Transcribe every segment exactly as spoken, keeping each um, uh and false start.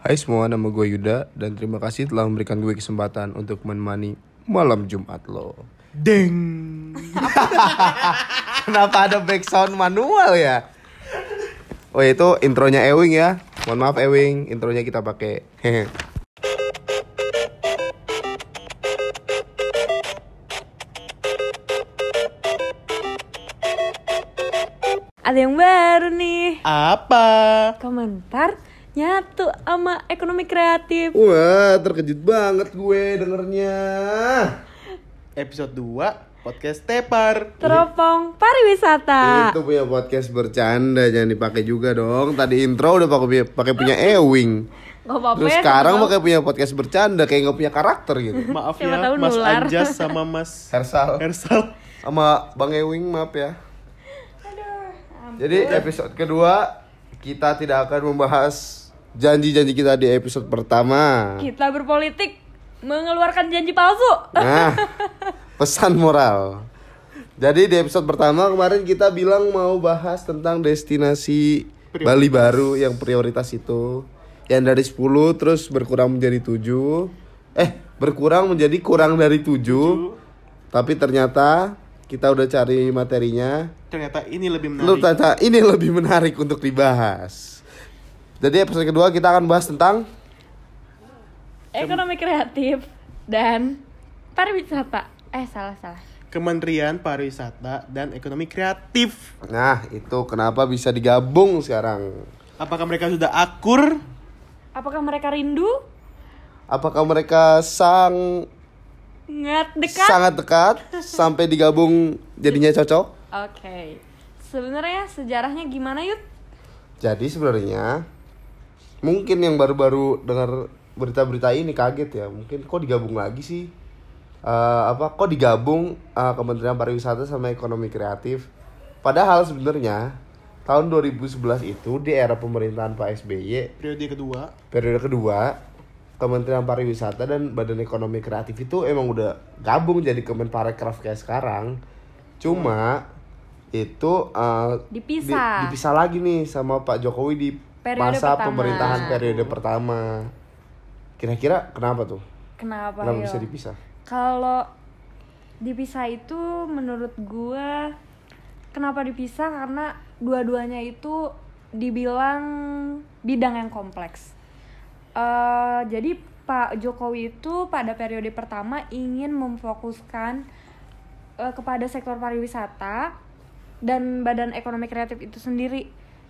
Hai semua, nama gue Yuda dan terima kasih telah memberikan gue kesempatan untuk menemani malam Jumat lo. Ding. Kenapa ada background manual ya? Oh, itu intronya Ewing ya. Mohon maaf Ewing, intronya kita pakai. Ada yang baru nih. Apa? Komentar nyatu sama ekonomi kreatif. Wah, terkejut banget gue dengernya. Episode dua, podcast Tepar Teropong Pariwisata. Itu punya podcast bercanda, jangan dipakai juga dong. Tadi intro udah pakai pakai punya Ewing. Terus sekarang pakai punya podcast bercanda, kayak gak punya karakter gitu. Maaf ya, Mas nular. Anjas sama Mas Hersal. Hersal sama Bang Ewing, maaf ya. Aduh, ampun. Jadi episode kedua kita tidak akan membahas janji-janji kita di episode pertama. Kita berpolitik mengeluarkan janji palsu. Nah, pesan moral. Jadi di episode pertama kemarin kita bilang mau bahas tentang destinasi prioritas. Bali baru yang prioritas itu, yang dari sepuluh terus berkurang menjadi tujuh. Eh, berkurang menjadi kurang dari tujuh. Tapi ternyata kita udah cari materinya. Ternyata ini lebih menarik. Lu ternyata ini lebih menarik untuk dibahas. Jadi episode kedua kita akan bahas tentang ekonomi kreatif dan pariwisata. Eh salah salah. Kementerian Pariwisata dan Ekonomi Kreatif. Nah, itu kenapa bisa digabung sekarang? Apakah mereka sudah akur? Apakah mereka rindu? Apakah mereka sang sangat dekat? Sangat dekat sampai digabung jadinya cocok? Oke. Okay. Sebenarnya sejarahnya gimana, Yud? Jadi sebenarnya mungkin yang baru-baru dengar berita-berita ini kaget ya, mungkin kok digabung lagi sih, uh, apa kok digabung uh, Kementerian Pariwisata sama Ekonomi Kreatif. Padahal sebenarnya tahun dua ribu sebelas itu di era pemerintahan Pak S B Y periode kedua, periode kedua Kementerian Pariwisata dan Badan Ekonomi Kreatif itu emang udah gabung jadi Kemenparekraf kayak sekarang. Cuma hmm. itu uh, dipisah. Di, dipisah lagi nih sama Pak Jokowi di periode masa pertama. Pemerintahan periode pertama. Kira-kira kenapa tuh? Kenapa? Kenapa bisa dipisah? Kalau dipisah itu menurut gua, kenapa dipisah? Karena dua-duanya itu dibilang bidang yang kompleks. Uh, jadi Pak Jokowi itu pada periode pertama ingin memfokuskan uh, kepada sektor pariwisata dan Badan Ekonomi Kreatif itu sendiri.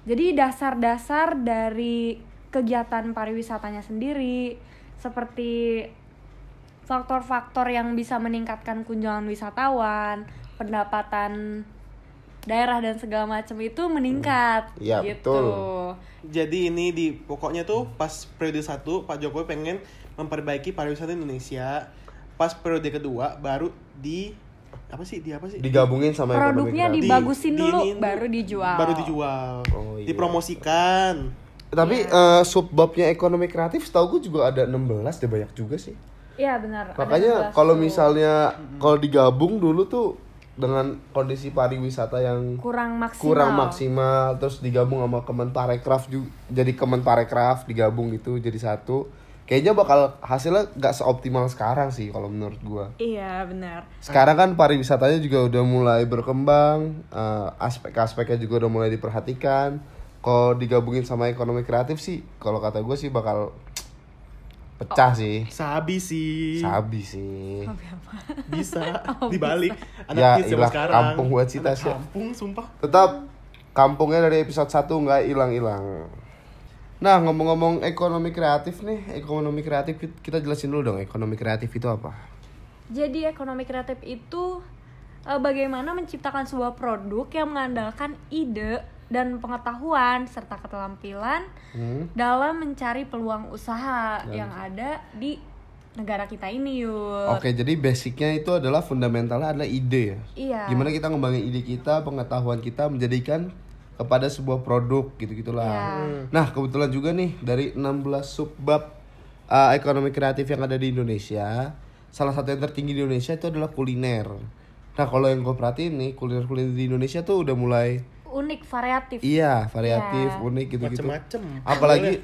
Jadi dasar-dasar dari kegiatan pariwisatanya sendiri, seperti faktor-faktor yang bisa meningkatkan kunjungan wisatawan, pendapatan daerah dan segala macam itu meningkat. Iya hmm. gitu. Betul. Jadi ini di pokoknya tuh pas periode satu Pak Jokowi pengen memperbaiki pariwisata Indonesia. Pas periode kedua baru di apa sih dia apa sih digabungin sama produknya dibagusin di, dulu di, baru dijual baru dijual oh, iya. dipromosikan. Tapi yeah. uh, subbabnya ekonomi kreatif setahu gue juga ada enam belas deh, banyak juga sih. Iya yeah, benar. Makanya kalau misalnya mm-hmm. kalau digabung dulu tuh dengan kondisi pariwisata yang kurang maksimal kurang maksimal terus digabung sama Kemenparekraf juga, jadi Kemenparekraf digabung gitu jadi satu. Kayaknya bakal hasilnya gak seoptimal sekarang sih kalau menurut gue. Iya benar. Sekarang kan pariwisatanya juga udah mulai berkembang, uh, aspek-aspeknya juga udah mulai diperhatikan. Kalau digabungin sama ekonomi kreatif sih, kalau kata gue sih bakal pecah oh. sih. Sabi sih. Sabi sih. Bisa oh, dibalik. Anak ya ilah kampung buat cita sih. Kampung sumpah. Tetap kampungnya dari episode satu gak hilang-hilang. Nah, ngomong-ngomong ekonomi kreatif nih, ekonomi kreatif kita jelasin dulu dong, ekonomi kreatif itu apa? Jadi ekonomi kreatif itu e, bagaimana menciptakan sebuah produk yang mengandalkan ide dan pengetahuan serta keterampilan hmm. dalam mencari peluang usaha dan yang ada di negara kita ini, Yud. Oke, jadi basicnya itu adalah fundamentalnya adalah ide ya? Iya. Gimana kita ngembangin ide kita, pengetahuan kita, menjadikan kepada sebuah produk gitu-gitulah. Yeah. Nah, kebetulan juga nih dari enam belas subbab uh, ekonomi kreatif yang ada di Indonesia, salah satu yang tertinggi di Indonesia itu adalah kuliner. Nah, kalau yang gue perhatiin nih, kuliner-kuliner di Indonesia tuh udah mulai unik, variatif. Iya, variatif, yeah. unik gitu-gitu. Macem-macem. Apalagi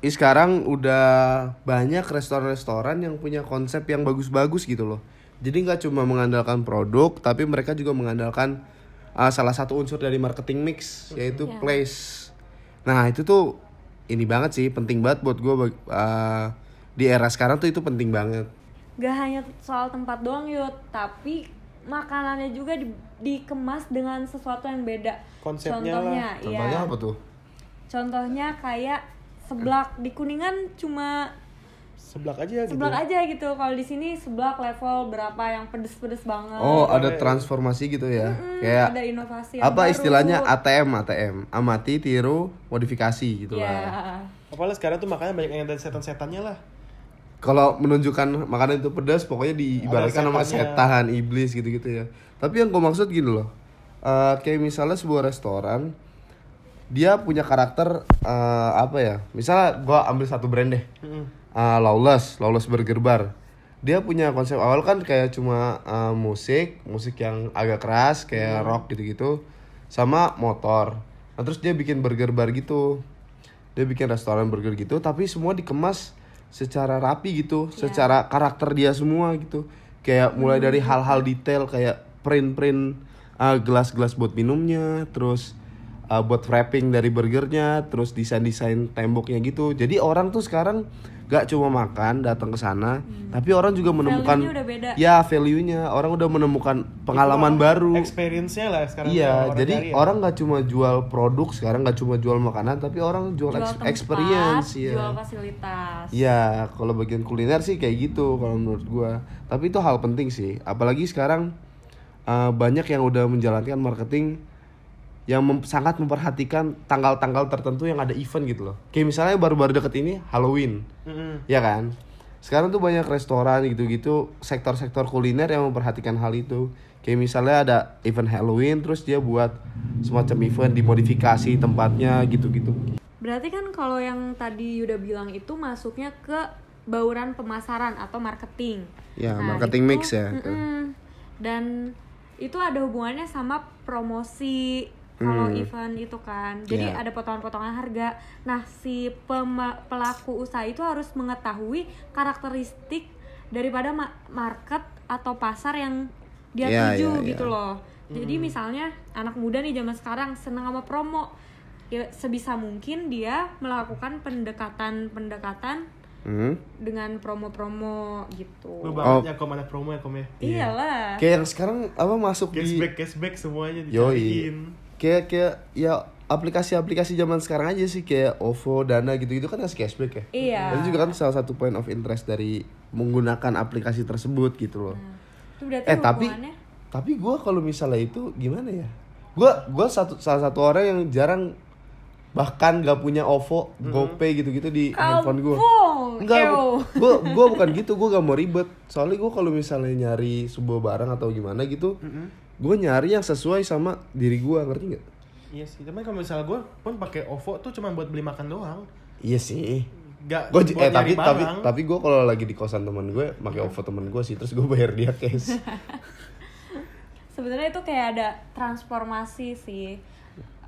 Ini sekarang udah banyak restoran-restoran yang punya konsep yang bagus-bagus gitu loh. Jadi nggak cuma mengandalkan produk, tapi mereka juga mengandalkan uh, salah satu unsur dari marketing mix, yaitu yeah. place. Nah itu tuh ini banget sih, penting banget buat gue uh, di era sekarang tuh itu penting banget. Gak hanya soal tempat doang yuk, tapi makanannya juga di, dikemas dengan sesuatu yang beda. Konsepnya contohnya, lah. Contohnya ya, apa tuh? Contohnya kayak seblak di Kuningan cuma seblak aja gitu. Seblak aja gitu. Kalau di sini seblak level berapa yang pedes-pedes banget. Oh, ada transformasi gitu ya. Mm-mm, kayak ada inovasi. Apa baru. Istilahnya A T M, A T M. Amati, tiru, modifikasi gitu yeah. lah. Apalagi sekarang tuh makanya banyak yang ada setan-setannya lah. Kalau menunjukkan makanan itu pedas, pokoknya diibaratkan sama setan, iblis gitu-gitu ya. Tapi yang gue maksud gini loh. Uh, kayak misalnya sebuah restoran dia punya karakter uh, apa ya? Misalnya gue ambil satu brand deh. Mm-mm. Uh, Lawless, Lawless Burger Bar. Dia punya konsep awal kan kayak cuma uh, musik, musik yang agak keras kayak hmm. rock gitu-gitu, sama motor. Nah, terus dia bikin burger bar gitu. Dia bikin restoran burger gitu, tapi semua dikemas secara rapi gitu, yeah. secara karakter dia semua gitu. Kayak mulai hmm. dari hal-hal detail kayak print-print uh, gelas-gelas buat minumnya, terus uh, buat wrapping dari burgernya, terus desain-desain temboknya gitu. Jadi orang tuh sekarang gak cuma makan, datang ke sana, hmm. tapi orang juga menemukan value-nya ya value-nya, orang udah menemukan pengalaman itu baru, experience-nya lah sekarang. Iya, jadi orang nggak ya. cuma jual produk sekarang, nggak cuma jual makanan, tapi orang jual, jual ex- tempat, experience, ya. Jual fasilitas. Iya, kalau bagian kuliner sih kayak gitu kalau menurut gua. Tapi itu hal penting sih, apalagi sekarang uh, banyak yang udah menjalankan marketing yang mem- sangat memperhatikan tanggal-tanggal tertentu yang ada event gitu loh. Kayak misalnya baru-baru deket ini Halloween, mm-hmm. ya kan? Sekarang tuh banyak restoran gitu-gitu, sektor-sektor kuliner yang memperhatikan hal itu. Kayak misalnya ada event Halloween, terus dia buat semacam event, dimodifikasi tempatnya gitu-gitu. Berarti kan kalau yang tadi Yuda bilang itu masuknya ke bauran pemasaran atau marketing. Ya, nah, marketing itu, mix ya. Mm-mm. Dan itu ada hubungannya sama promosi. Kalau hmm. event itu kan, jadi yeah. ada potongan-potongan harga. Nah, si pema- pelaku usaha itu harus mengetahui karakteristik daripada ma- market atau pasar yang dia yeah, tuju yeah, gitu yeah. loh. Jadi hmm. misalnya anak muda nih zaman sekarang senang sama promo, ya sebisa mungkin dia melakukan pendekatan-pendekatan hmm. dengan promo-promo gitu. Lu banget nyakom anak promo ya, Kom ya? Iyalah. Kayak yang sekarang apa masuk cashback, di cashback semuanya dicariin. Kayak, kayak ya aplikasi-aplikasi zaman sekarang aja sih kayak O V O, Dana gitu-gitu kan ngasih cashback ya. Iya. Itu juga kan salah satu point of interest dari menggunakan aplikasi tersebut gitu loh. Hmm. Itu eh tapi tapi gue kalau misalnya itu gimana ya? Gue gue satu salah satu orang yang jarang bahkan gak punya O V O, mm-hmm. GoPay gitu-gitu di Kampung. Handphone gue. Enggak, gue gue bukan gitu, gue gak mau ribet. Soalnya gue kalau misalnya nyari sebuah barang atau gimana gitu. Mm-hmm. Gue nyari yang sesuai sama diri gue, ngerti nggak? Iya sih, tapi kalau misalnya gue pun pakai O V O tuh cuma buat beli makan doang. Iya sih. Gak gua, buat eh, nyari tapi, barang. Tapi tapi gue kalau lagi di kosan teman gue, pakai O V O teman gue sih, terus gue bayar dia cash. Sebenarnya itu kayak ada transformasi sih,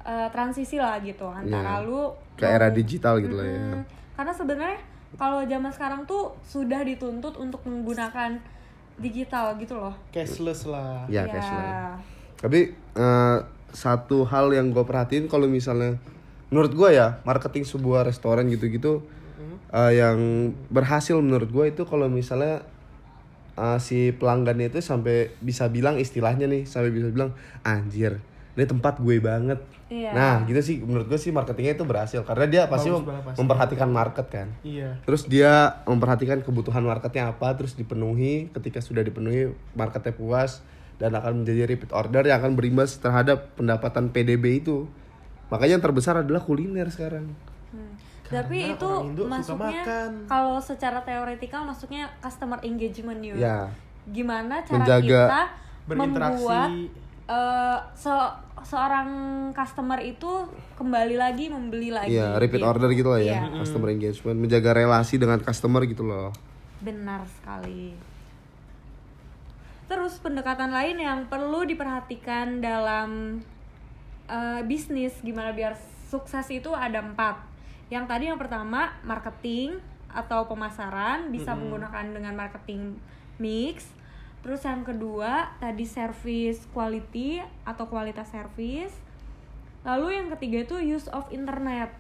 e, transisi lah gitu antara ya, lu ke era digital gitu mm-hmm. lah ya. Karena sebenarnya kalau zaman sekarang tuh sudah dituntut untuk menggunakan digital gitu loh, cashless lah ya, ya. Cashless. Tapi uh, satu hal yang gue perhatiin kalau misalnya menurut gue ya marketing sebuah restoran gitu-gitu uh, yang berhasil menurut gue itu kalau misalnya uh, si pelanggannya itu sampai bisa bilang istilahnya nih sampai bisa bilang anjir ini tempat gue banget. Iya. Nah gitu sih menurut gue sih marketingnya itu berhasil karena dia pasti, mem- banget, pasti memperhatikan market kan. Iya. Terus dia memperhatikan kebutuhan marketnya apa, terus dipenuhi. Ketika sudah dipenuhi marketnya puas dan akan menjadi repeat order yang akan berimbas terhadap pendapatan P D B itu. Makanya yang terbesar adalah kuliner sekarang. Hmm. Tapi itu masuknya kalau secara teoretikal masuknya customer engagement yuk. Ya. Gimana cara menjaga, kita membuat Uh, se seorang customer itu kembali lagi membeli lagi. Iya, repeat gitu. Order gitu lah ya. Yeah. Customer engagement, menjaga relasi dengan customer gitu loh. Benar sekali. Terus pendekatan lain yang perlu diperhatikan dalam uh, bisnis gimana biar sukses itu ada empat. Yang tadi yang pertama marketing atau pemasaran bisa mm-hmm. menggunakan dengan marketing mix. Terus yang kedua tadi service quality atau kualitas service. Lalu yang ketiga itu use of internet.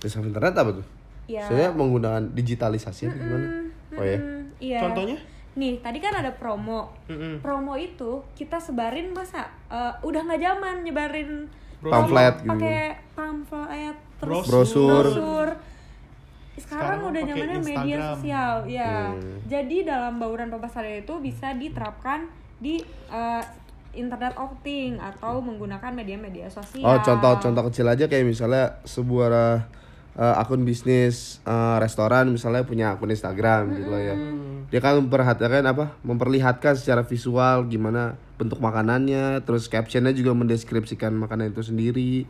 Use of internet apa tuh? Ya. Saya menggunakan digitalisasi mm-mm, gimana? Mm-mm, oh ya. Iya. Contohnya? Nih tadi kan ada promo. Mm-mm. Promo itu kita sebarin masa uh, udah nggak zaman nyebarin pamflet gitu. Pakai pamflet terus brosur. brosur. Sekarang, Sekarang udah nyamannya media sosial, ya. Hmm. Jadi dalam bauran pemasaran itu bisa diterapkan di uh, internet outing atau menggunakan media-media sosial. Oh, contoh-contoh kecil aja kayak misalnya sebuah uh, akun bisnis uh, restoran misalnya punya akun Instagram hmm. gitu loh ya. Dia kan memperhatikan apa? Memperlihatkan secara visual gimana bentuk makanannya, terus captionnya juga mendeskripsikan makanan itu sendiri.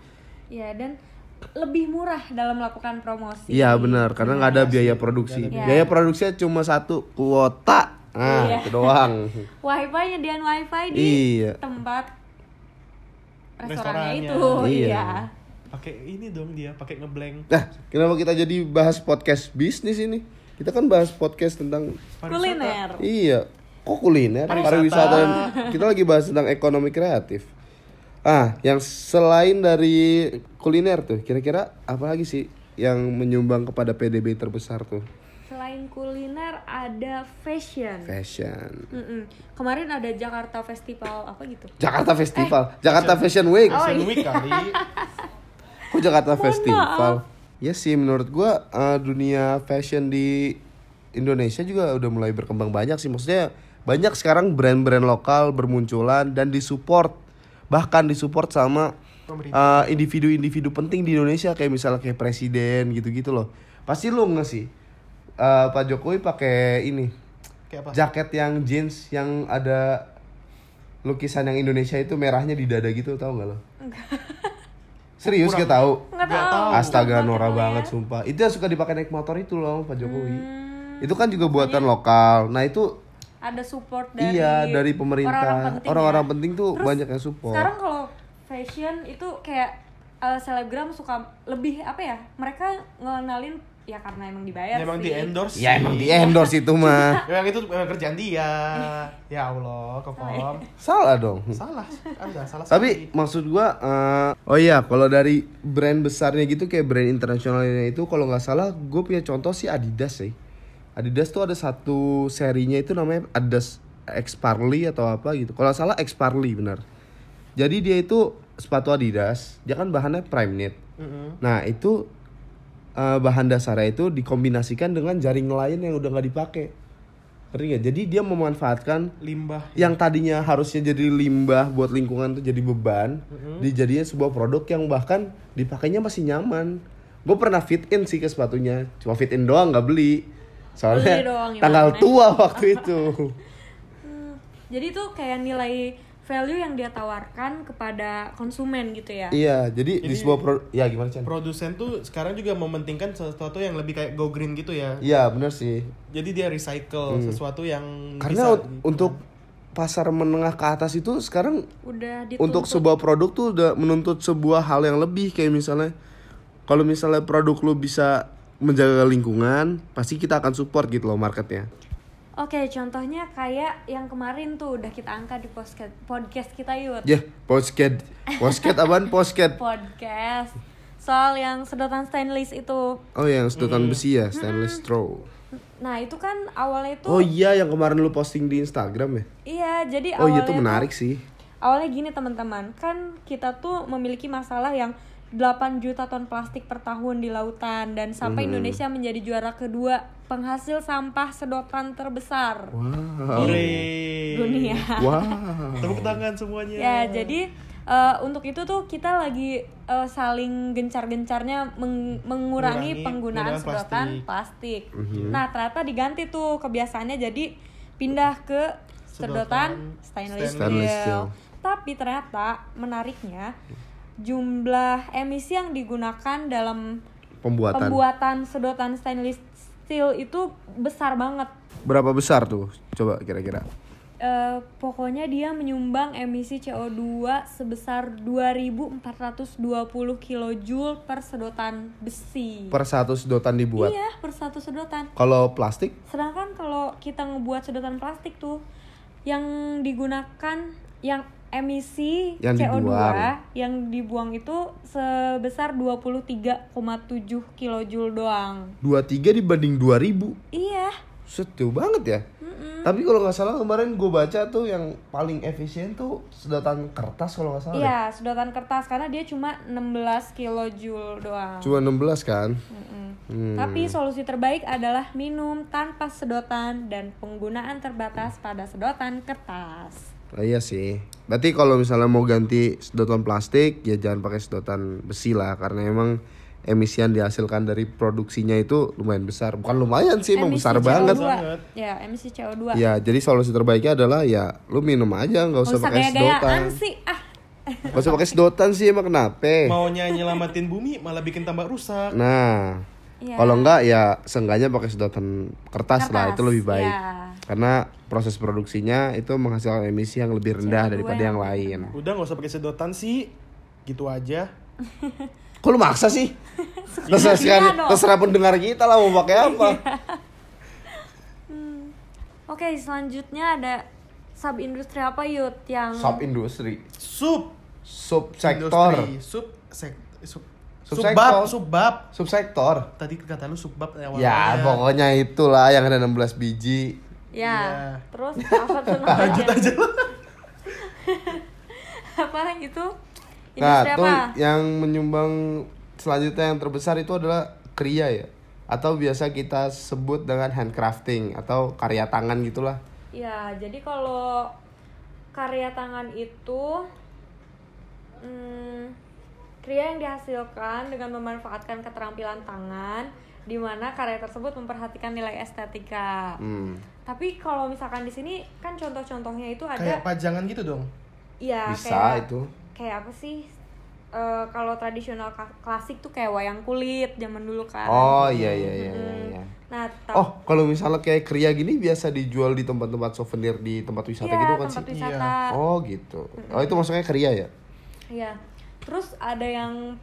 Ya, dan lebih murah dalam melakukan promosi. Iya benar, karena nggak ada biaya produksi. Ya. Biaya produksinya cuma satu kuota, nah iya. itu doang. Wifi nyediain wifi di iya. tempat restorannya itu. Iya. iya. Pakai ini dong dia, pakai ngeblank. Nah, kenapa kita jadi bahas podcast bisnis ini? Kita kan bahas podcast tentang kuliner. Iya, kok kuliner? Pariwisata. Kita lagi bahas tentang ekonomi kreatif. Ah, yang selain dari kuliner tuh, kira-kira apa lagi sih yang menyumbang kepada P D B terbesar tuh? Selain kuliner ada fashion. Fashion. Mm-mm. Kemarin ada Jakarta Festival apa gitu? Jakarta Festival, eh, Jakarta Fashion, Fashion Week. Oh, Fashion Week kali. Kok Jakarta oh, Festival? Maaf. Ya sih, menurut gua uh, dunia fashion di Indonesia juga udah mulai berkembang banyak sih. Maksudnya banyak sekarang brand-brand lokal bermunculan dan disupport. Bahkan disupport sama uh, individu-individu penting di Indonesia kayak misalnya kayak presiden gitu-gitu loh. Pasti lu nggak sih uh, Pak Jokowi pakai ini kayak apa? Jaket yang jeans yang ada lukisan yang Indonesia itu merahnya di dada gitu, tau nggak lo? Serius nggak tahu? Astaga, norak banget ya. Sumpah. Itu yang suka dipakai naik motor itu loh Pak Jokowi. Hmm, itu kan juga buatan ya. Lokal. Nah itu ada support dari, iya, dari pemerintah. Orang-orang penting, orang-orang ya? penting tuh terus, banyak yang support. Sekarang kalau fashion itu kayak uh, selebgram suka lebih apa ya? Mereka ngenalin ya karena emang dibayar. Emang di endorse. Ya emang di endorse itu mah. Yang itu memang kerjaan dia. Ya Allah, keform. Salah dong. Salah. Anda salah. Tapi sekali. Maksud gua uh, oh iya, kalau dari brand besarnya gitu kayak brand internasionalnya itu kalau enggak salah gua punya contoh sih Adidas sih. Adidas tuh ada satu serinya itu namanya Adidas X Parley atau apa gitu. Kalau salah X Parley benar. Jadi dia itu sepatu Adidas, dia kan bahannya Primeknit. Mm-hmm. Nah itu uh, bahan dasarnya itu dikombinasikan dengan jaring lain yang udah nggak dipakai. Ngerti nggak? Jadi dia memanfaatkan limbah yang tadinya harusnya jadi limbah buat lingkungan tuh jadi beban, mm-hmm. dijadinya sebuah produk yang bahkan dipakainya masih nyaman. Gue pernah fit in sih ke sepatunya, cuma fit in doang nggak beli. Soalnya doang, tanggal tua waktu itu. Jadi itu kayak nilai value yang dia tawarkan kepada konsumen gitu ya. Iya, jadi, jadi di sebuah pro, ya gimana Chan? Produsen tuh sekarang juga mementingkan sesuatu yang lebih kayak go green gitu ya. Iya, benar sih. Jadi dia recycle hmm. sesuatu yang karena bisa, untuk pasar menengah ke atas itu sekarang udah dituntut. Untuk sebuah produk tuh udah menuntut sebuah hal yang lebih kayak misalnya kalau misalnya produk lu bisa menjaga lingkungan, pasti kita akan support gitu loh marketnya. Oke, contohnya kayak yang kemarin tuh udah kita angkat di podcast podcast kita yuk. Ya, yeah, podcast podcast apaan podcast? Podcast soal yang sedotan stainless itu. Oh, yang sedotan hmm. besi ya, stainless hmm. straw. Nah itu kan awalnya itu. Oh iya, yang kemarin lu posting di Instagram ya? Iya, jadi awalnya. Oh iya, itu menarik tuh, sih. Awalnya gini teman-teman, kan kita tuh memiliki masalah yang delapan juta ton plastik per tahun di lautan dan sampai hmm. Indonesia menjadi juara kedua penghasil sampah sedotan terbesar wow. di dunia. Wow. Tepuk tangan semuanya. Ya, jadi uh, untuk itu tuh kita lagi uh, saling gencar-gencarnya meng- mengurangi Murangi penggunaan sedotan plastik. plastik. Uh-huh. Nah, ternyata diganti tuh kebiasaannya jadi pindah ke sedotan, sedotan stainless, stainless steel. steel. Tapi ternyata menariknya jumlah emisi yang digunakan dalam pembuatan. pembuatan sedotan stainless steel itu besar banget. Berapa besar tuh? Coba kira-kira. Uh, pokoknya dia menyumbang emisi C O dua sebesar dua ribu empat ratus dua puluh kilojoule per sedotan besi. Per satu sedotan dibuat? Iya, per satu sedotan. Kalau plastik? Sedangkan kalau kita ngebuat sedotan plastik tuh, yang digunakan, yang emisi yang C O dua dibuang. Yang dibuang itu sebesar dua puluh tiga koma tujuh kilojoule doang. Dua puluh tiga dibanding dua ribu? Iya. Setuju banget ya. Tapi kalau nggak salah kemarin gue baca tuh yang paling efisien tuh sedotan kertas kalau nggak salah. Iya, sedotan kertas karena dia cuma enam belas kilojoule doang. Cuma enam belas kan? Hmm. Tapi solusi terbaik adalah minum tanpa sedotan dan penggunaan terbatas pada sedotan kertas. Nah, iya sih. Berarti kalau misalnya mau ganti sedotan plastik ya jangan pakai sedotan besi lah, karena emang emisi yang dihasilkan dari produksinya itu lumayan besar. Bukan lumayan sih, emang besar banget. Ya, emisi C O dua. Ya, jadi solusi terbaiknya adalah ya lu minum aja, enggak usah, usah pakai sedotan. Ah. Enggak usah pakai sedotan sih, emang kenapa? Maunya nyelamatin bumi malah bikin tambah rusak. Nah, ya. Kalau enggak ya seenggaknya pakai sedotan kertas, kertas lah, itu lebih baik. Ya. Karena proses produksinya itu menghasilkan emisi yang lebih rendah C O dua daripada yang, yang lain. Udah enggak usah pakai sedotan sih. Gitu aja. Kok lu maksa sih? Terserah, kan, terserah pendengar kita lah mau pakai apa. hmm. Oke, okay, selanjutnya ada sub industri apa Yud yang sub industri sub sub sektor sub sek sub subbab subbab subsektor. Tadi kata lu subbab awalnya. Ya, pokoknya itulah yang ada enam belas biji. Ya. ya. Terus apa tuh namanya? Lanjut aja. Apa itu? Nah, industri tuh apa? Yang menyumbang selanjutnya yang terbesar itu adalah kriya ya, atau biasa kita sebut dengan handcrafting atau karya tangan gitulah. Ya, jadi kalau karya tangan itu hmm, kriya yang dihasilkan dengan memanfaatkan keterampilan tangan, di mana karya tersebut memperhatikan nilai estetika. Hmm. Tapi kalau misalkan di sini kan contoh-contohnya itu ada kayak pajangan gitu dong. Iya, bisa kayak, itu. Kayak apa sih, e, kalau tradisional klasik tuh kayak wayang kulit zaman dulu kan. Oh iya iya iya, hmm. iya, iya. Nah, ta- oh kalau misalnya kayak kriya gini biasa dijual di tempat-tempat souvenir di tempat wisata iya, gitu kan sih? Wisata. Oh gitu, oh itu maksudnya kriya ya? Iya, terus ada yang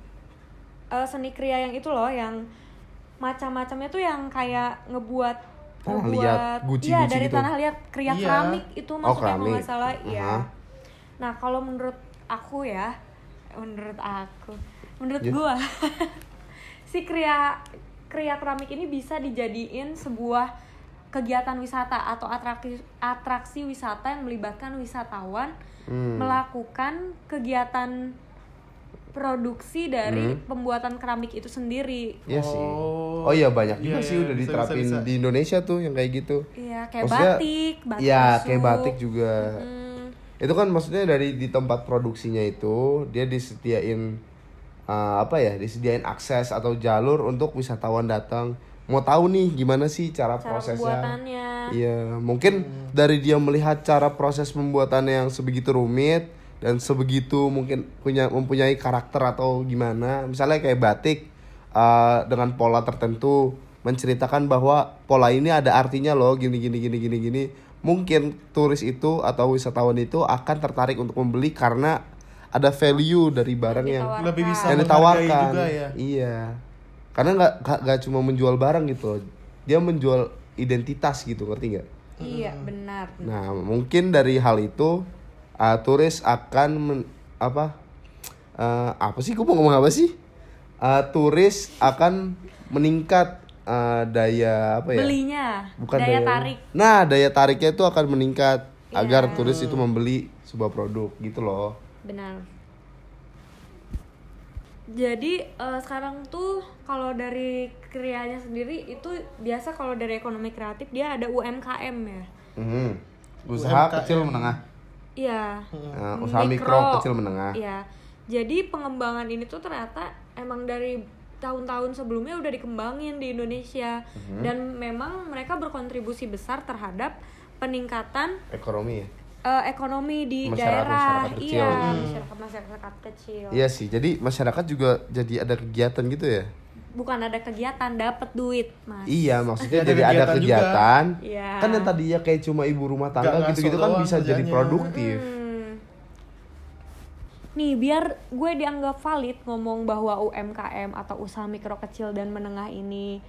e, seni kriya yang itu loh, yang macam-macamnya tuh yang kayak ngebuat tanah liat, guci-guci iya, dari gitu. Tanah liat, kriya iya. keramik itu maksudnya kalau oh, nggak salah uh-huh. ya. Nah kalau menurut aku ya menurut aku menurut yeah. gua si kriya kriya keramik ini bisa dijadiin sebuah kegiatan wisata atau atraksi atraksi wisata yang melibatkan wisatawan hmm. melakukan kegiatan produksi dari hmm. pembuatan keramik itu sendiri. Iya sih. Oh, oh iya banyak juga yeah, sih udah diterapin bisa, bisa. Di Indonesia tuh yang kayak gitu. Iya, yeah, kayak maksudnya, batik, batik yeah, susu. Iya, kayak batik juga. Hmm. Itu kan maksudnya dari di tempat produksinya itu dia disediain uh, apa ya disediain akses atau jalur untuk wisatawan datang mau tahu nih gimana sih cara, cara prosesnya. Iya, mungkin hmm. dari dia melihat cara proses pembuatannya yang sebegitu rumit dan sebegitu mungkin punya mempunyai karakter atau gimana. Misalnya kayak batik uh, dengan pola tertentu menceritakan bahwa pola ini ada artinya loh, gini gini gini gini gini. Mungkin turis itu atau wisatawan itu akan tertarik untuk membeli karena ada value dari barang yang lebih bisa yang ditawarkan juga ya. Iya, karena nggak nggak cuma menjual barang gitu, dia menjual identitas gitu, ngerti nggak? Iya benar. Nah mungkin dari hal itu uh, turis akan men, apa uh, apa sih gue mau ngomong apa sih uh, turis akan meningkat. Uh, daya apa ya? Belinya, bukan daya, daya tarik. Nah, daya tariknya itu akan meningkat yeah. agar turis itu membeli sebuah produk gitu loh. Benar. Jadi uh, sekarang tuh kalau dari krianya sendiri itu biasa kalau dari ekonomi kreatif dia ada U M K M ya. Mm-hmm. Usaha U M K M. Kecil menengah. Iya. Uh, usaha mikro, mikro kecil menengah. Iya. Jadi pengembangan ini tuh ternyata emang dari tahun-tahun sebelumnya udah dikembangin di Indonesia mm-hmm. dan memang mereka berkontribusi besar terhadap peningkatan ekonomi ya? Uh, ekonomi di masyarakat, daerah masyarakat kecil. Iya masyarakat masyarakat kecil. Iya sih, jadi masyarakat juga jadi ada kegiatan gitu ya bukan ada kegiatan, dapat duit, Mas. Iya, maksudnya jadi ada kegiatan. Juga. Kan yang tadinya kayak cuma ibu rumah tangga gitu-gitu kan bisa kerjanya jadi produktif. Hmm. Nih, biar gue dianggap valid ngomong bahwa U M K M atau usaha mikro kecil dan menengah ini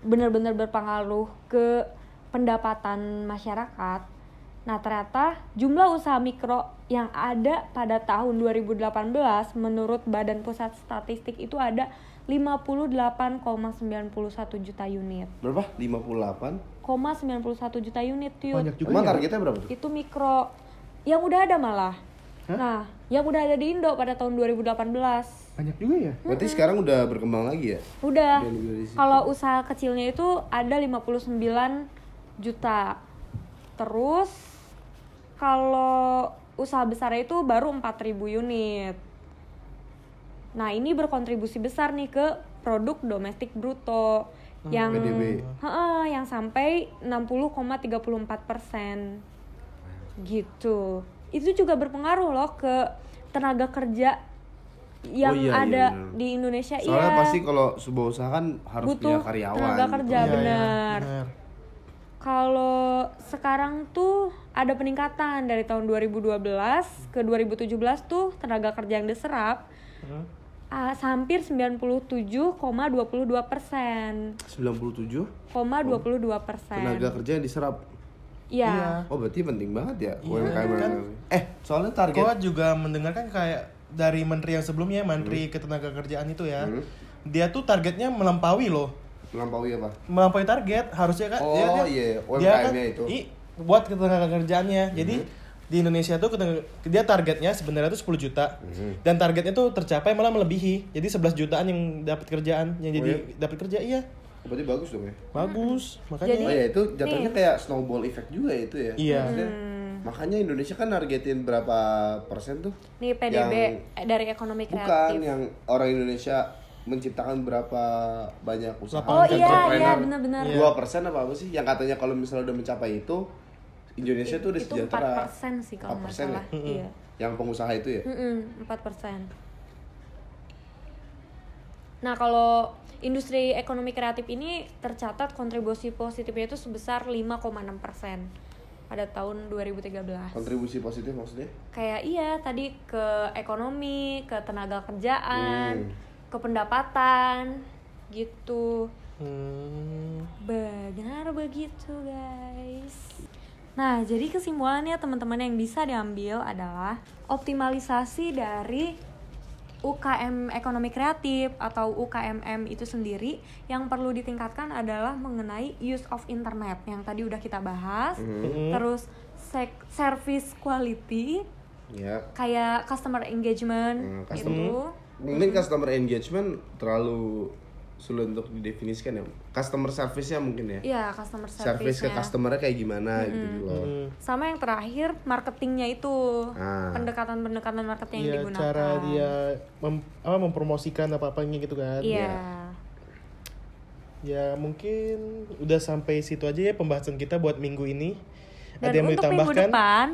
benar-benar berpengaruh ke pendapatan masyarakat. Nah, ternyata jumlah usaha mikro yang ada pada tahun dua ribu delapan belas menurut Badan Pusat Statistik itu ada lima puluh delapan koma sembilan satu juta unit. Berapa? lima puluh delapan koma sembilan satu juta unit. Banyak juga. Emang targetnya berapa tuh? Itu mikro. Yang udah ada malah. Hah? Nah, yang udah ada di Indo pada tahun dua ribu delapan belas. Banyak juga ya? Mm-hmm. Berarti sekarang udah berkembang lagi ya? Udah. Kalau usaha kecilnya itu ada lima puluh sembilan juta. Terus kalau usaha besarnya itu baru empat ribu unit. Nah, ini berkontribusi besar nih ke produk domestik bruto oh, yang heeh yang sampai enam puluh koma tiga empat persen. Gitu. Itu juga berpengaruh loh ke tenaga kerja yang oh, iya, ada iya, di Indonesia. Soalnya iya. pasti kalau sebuah usaha kan harus butuh punya karyawan. Tenaga kerja gitu. Benar. Iya, iya, kalau sekarang tuh ada peningkatan dari tahun dua ribu dua belas ke dua ribu tujuh belas tuh tenaga kerja yang diserap Uh, hampir sembilan puluh tujuh koma dua dua persen. sembilan puluh tujuh koma dua dua persen tenaga kerja yang diserap. Iya. Iya. Oh, berarti penting banget ya U M K M. Iya, kan. Eh, soalnya target gua juga mendengarkan kayak dari menteri yang sebelumnya, menteri hmm. ketenagakerjaan itu ya. Hmm. Dia tuh targetnya melampaui loh. Melampaui apa? Melampaui target harusnya kan. Oh, dia, dia, iya, U M K M-nya kan, itu. I, buat ketenagakerjaannya. Hmm. Jadi di Indonesia tuh dia targetnya sebenarnya tuh sepuluh juta mm-hmm. dan targetnya tuh tercapai malah melebihi, jadi sebelas jutaan yang dapat kerjaan yang oh jadi iya? dapat kerja iya. Berarti bagus dong ya. Bagus mm-hmm. makanya. Jadi, oh ya itu jatuhnya kayak snowball effect juga ya itu ya. Iya. Maksudnya, hmm. makanya Indonesia kan targetin berapa persen tuh? Nih P D B yang, dari ekonomi kreatif. Bukan yang orang Indonesia menciptakan berapa banyak usaha. Oh iya iya benar-benar. dua persen apa apa sih yang katanya kalau misalnya udah mencapai itu Indonesia tuh udah sejahtera. Itu empat persen sih kalau nggak salah. Ya? Iya. Yang pengusaha itu ya? Mm-mm, empat persen. Nah, kalau industri ekonomi kreatif ini tercatat kontribusi positifnya itu sebesar lima koma enam persen pada tahun dua ribu tiga belas. Kontribusi positif maksudnya? Kayak iya, tadi ke ekonomi, ke tenaga kerjaan, hmm. ke pendapatan, gitu. Hmm. Benar begitu, guys. Nah, jadi kesimpulannya teman-teman yang bisa diambil adalah optimalisasi dari U K M ekonomi kreatif atau U K M M itu sendiri yang perlu ditingkatkan adalah mengenai use of internet yang tadi udah kita bahas, mm-hmm. terus sek- service quality, yeah. kayak customer engagement mm, custom- gitu. Mungkin customer engagement terlalu sulit untuk didefinisikan ya. Customer service-nya mungkin ya. Iya, customer service. Service ke customer-nya kayak gimana mm-hmm. gitu loh. Sama yang terakhir marketingnya itu. Ah. Pendekatan-pendekatan marketing ya, yang digunakan. Cara dia mem- apa mempromosikan apa-apanya gitu kan. Iya. Ya. Ya, mungkin udah sampai situ aja ya pembahasan kita buat minggu ini. Dan ada yang mau ditambahkan? Minggu depan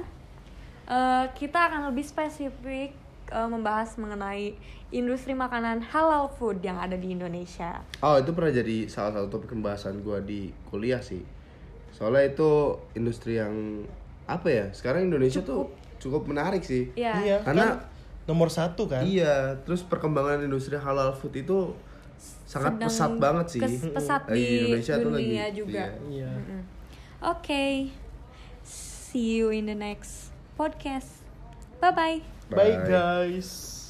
uh, kita akan lebih spesifik membahas mengenai industri makanan halal food yang ada di Indonesia. Oh, itu pernah jadi salah satu topik pembahasan gue di kuliah sih. Soalnya itu industri yang apa ya? Sekarang Indonesia cukup. tuh cukup menarik sih. Ya. Iya. Karena kan nomor satu kan. Iya. Terus perkembangan industri halal food itu sangat sedang pesat banget sih. Kes- pesat lagi di Indonesia dunia lagi, juga. Iya. Mm-hmm. Oke. Okay. See you in the next podcast. Bye bye. Bye, Bye guys.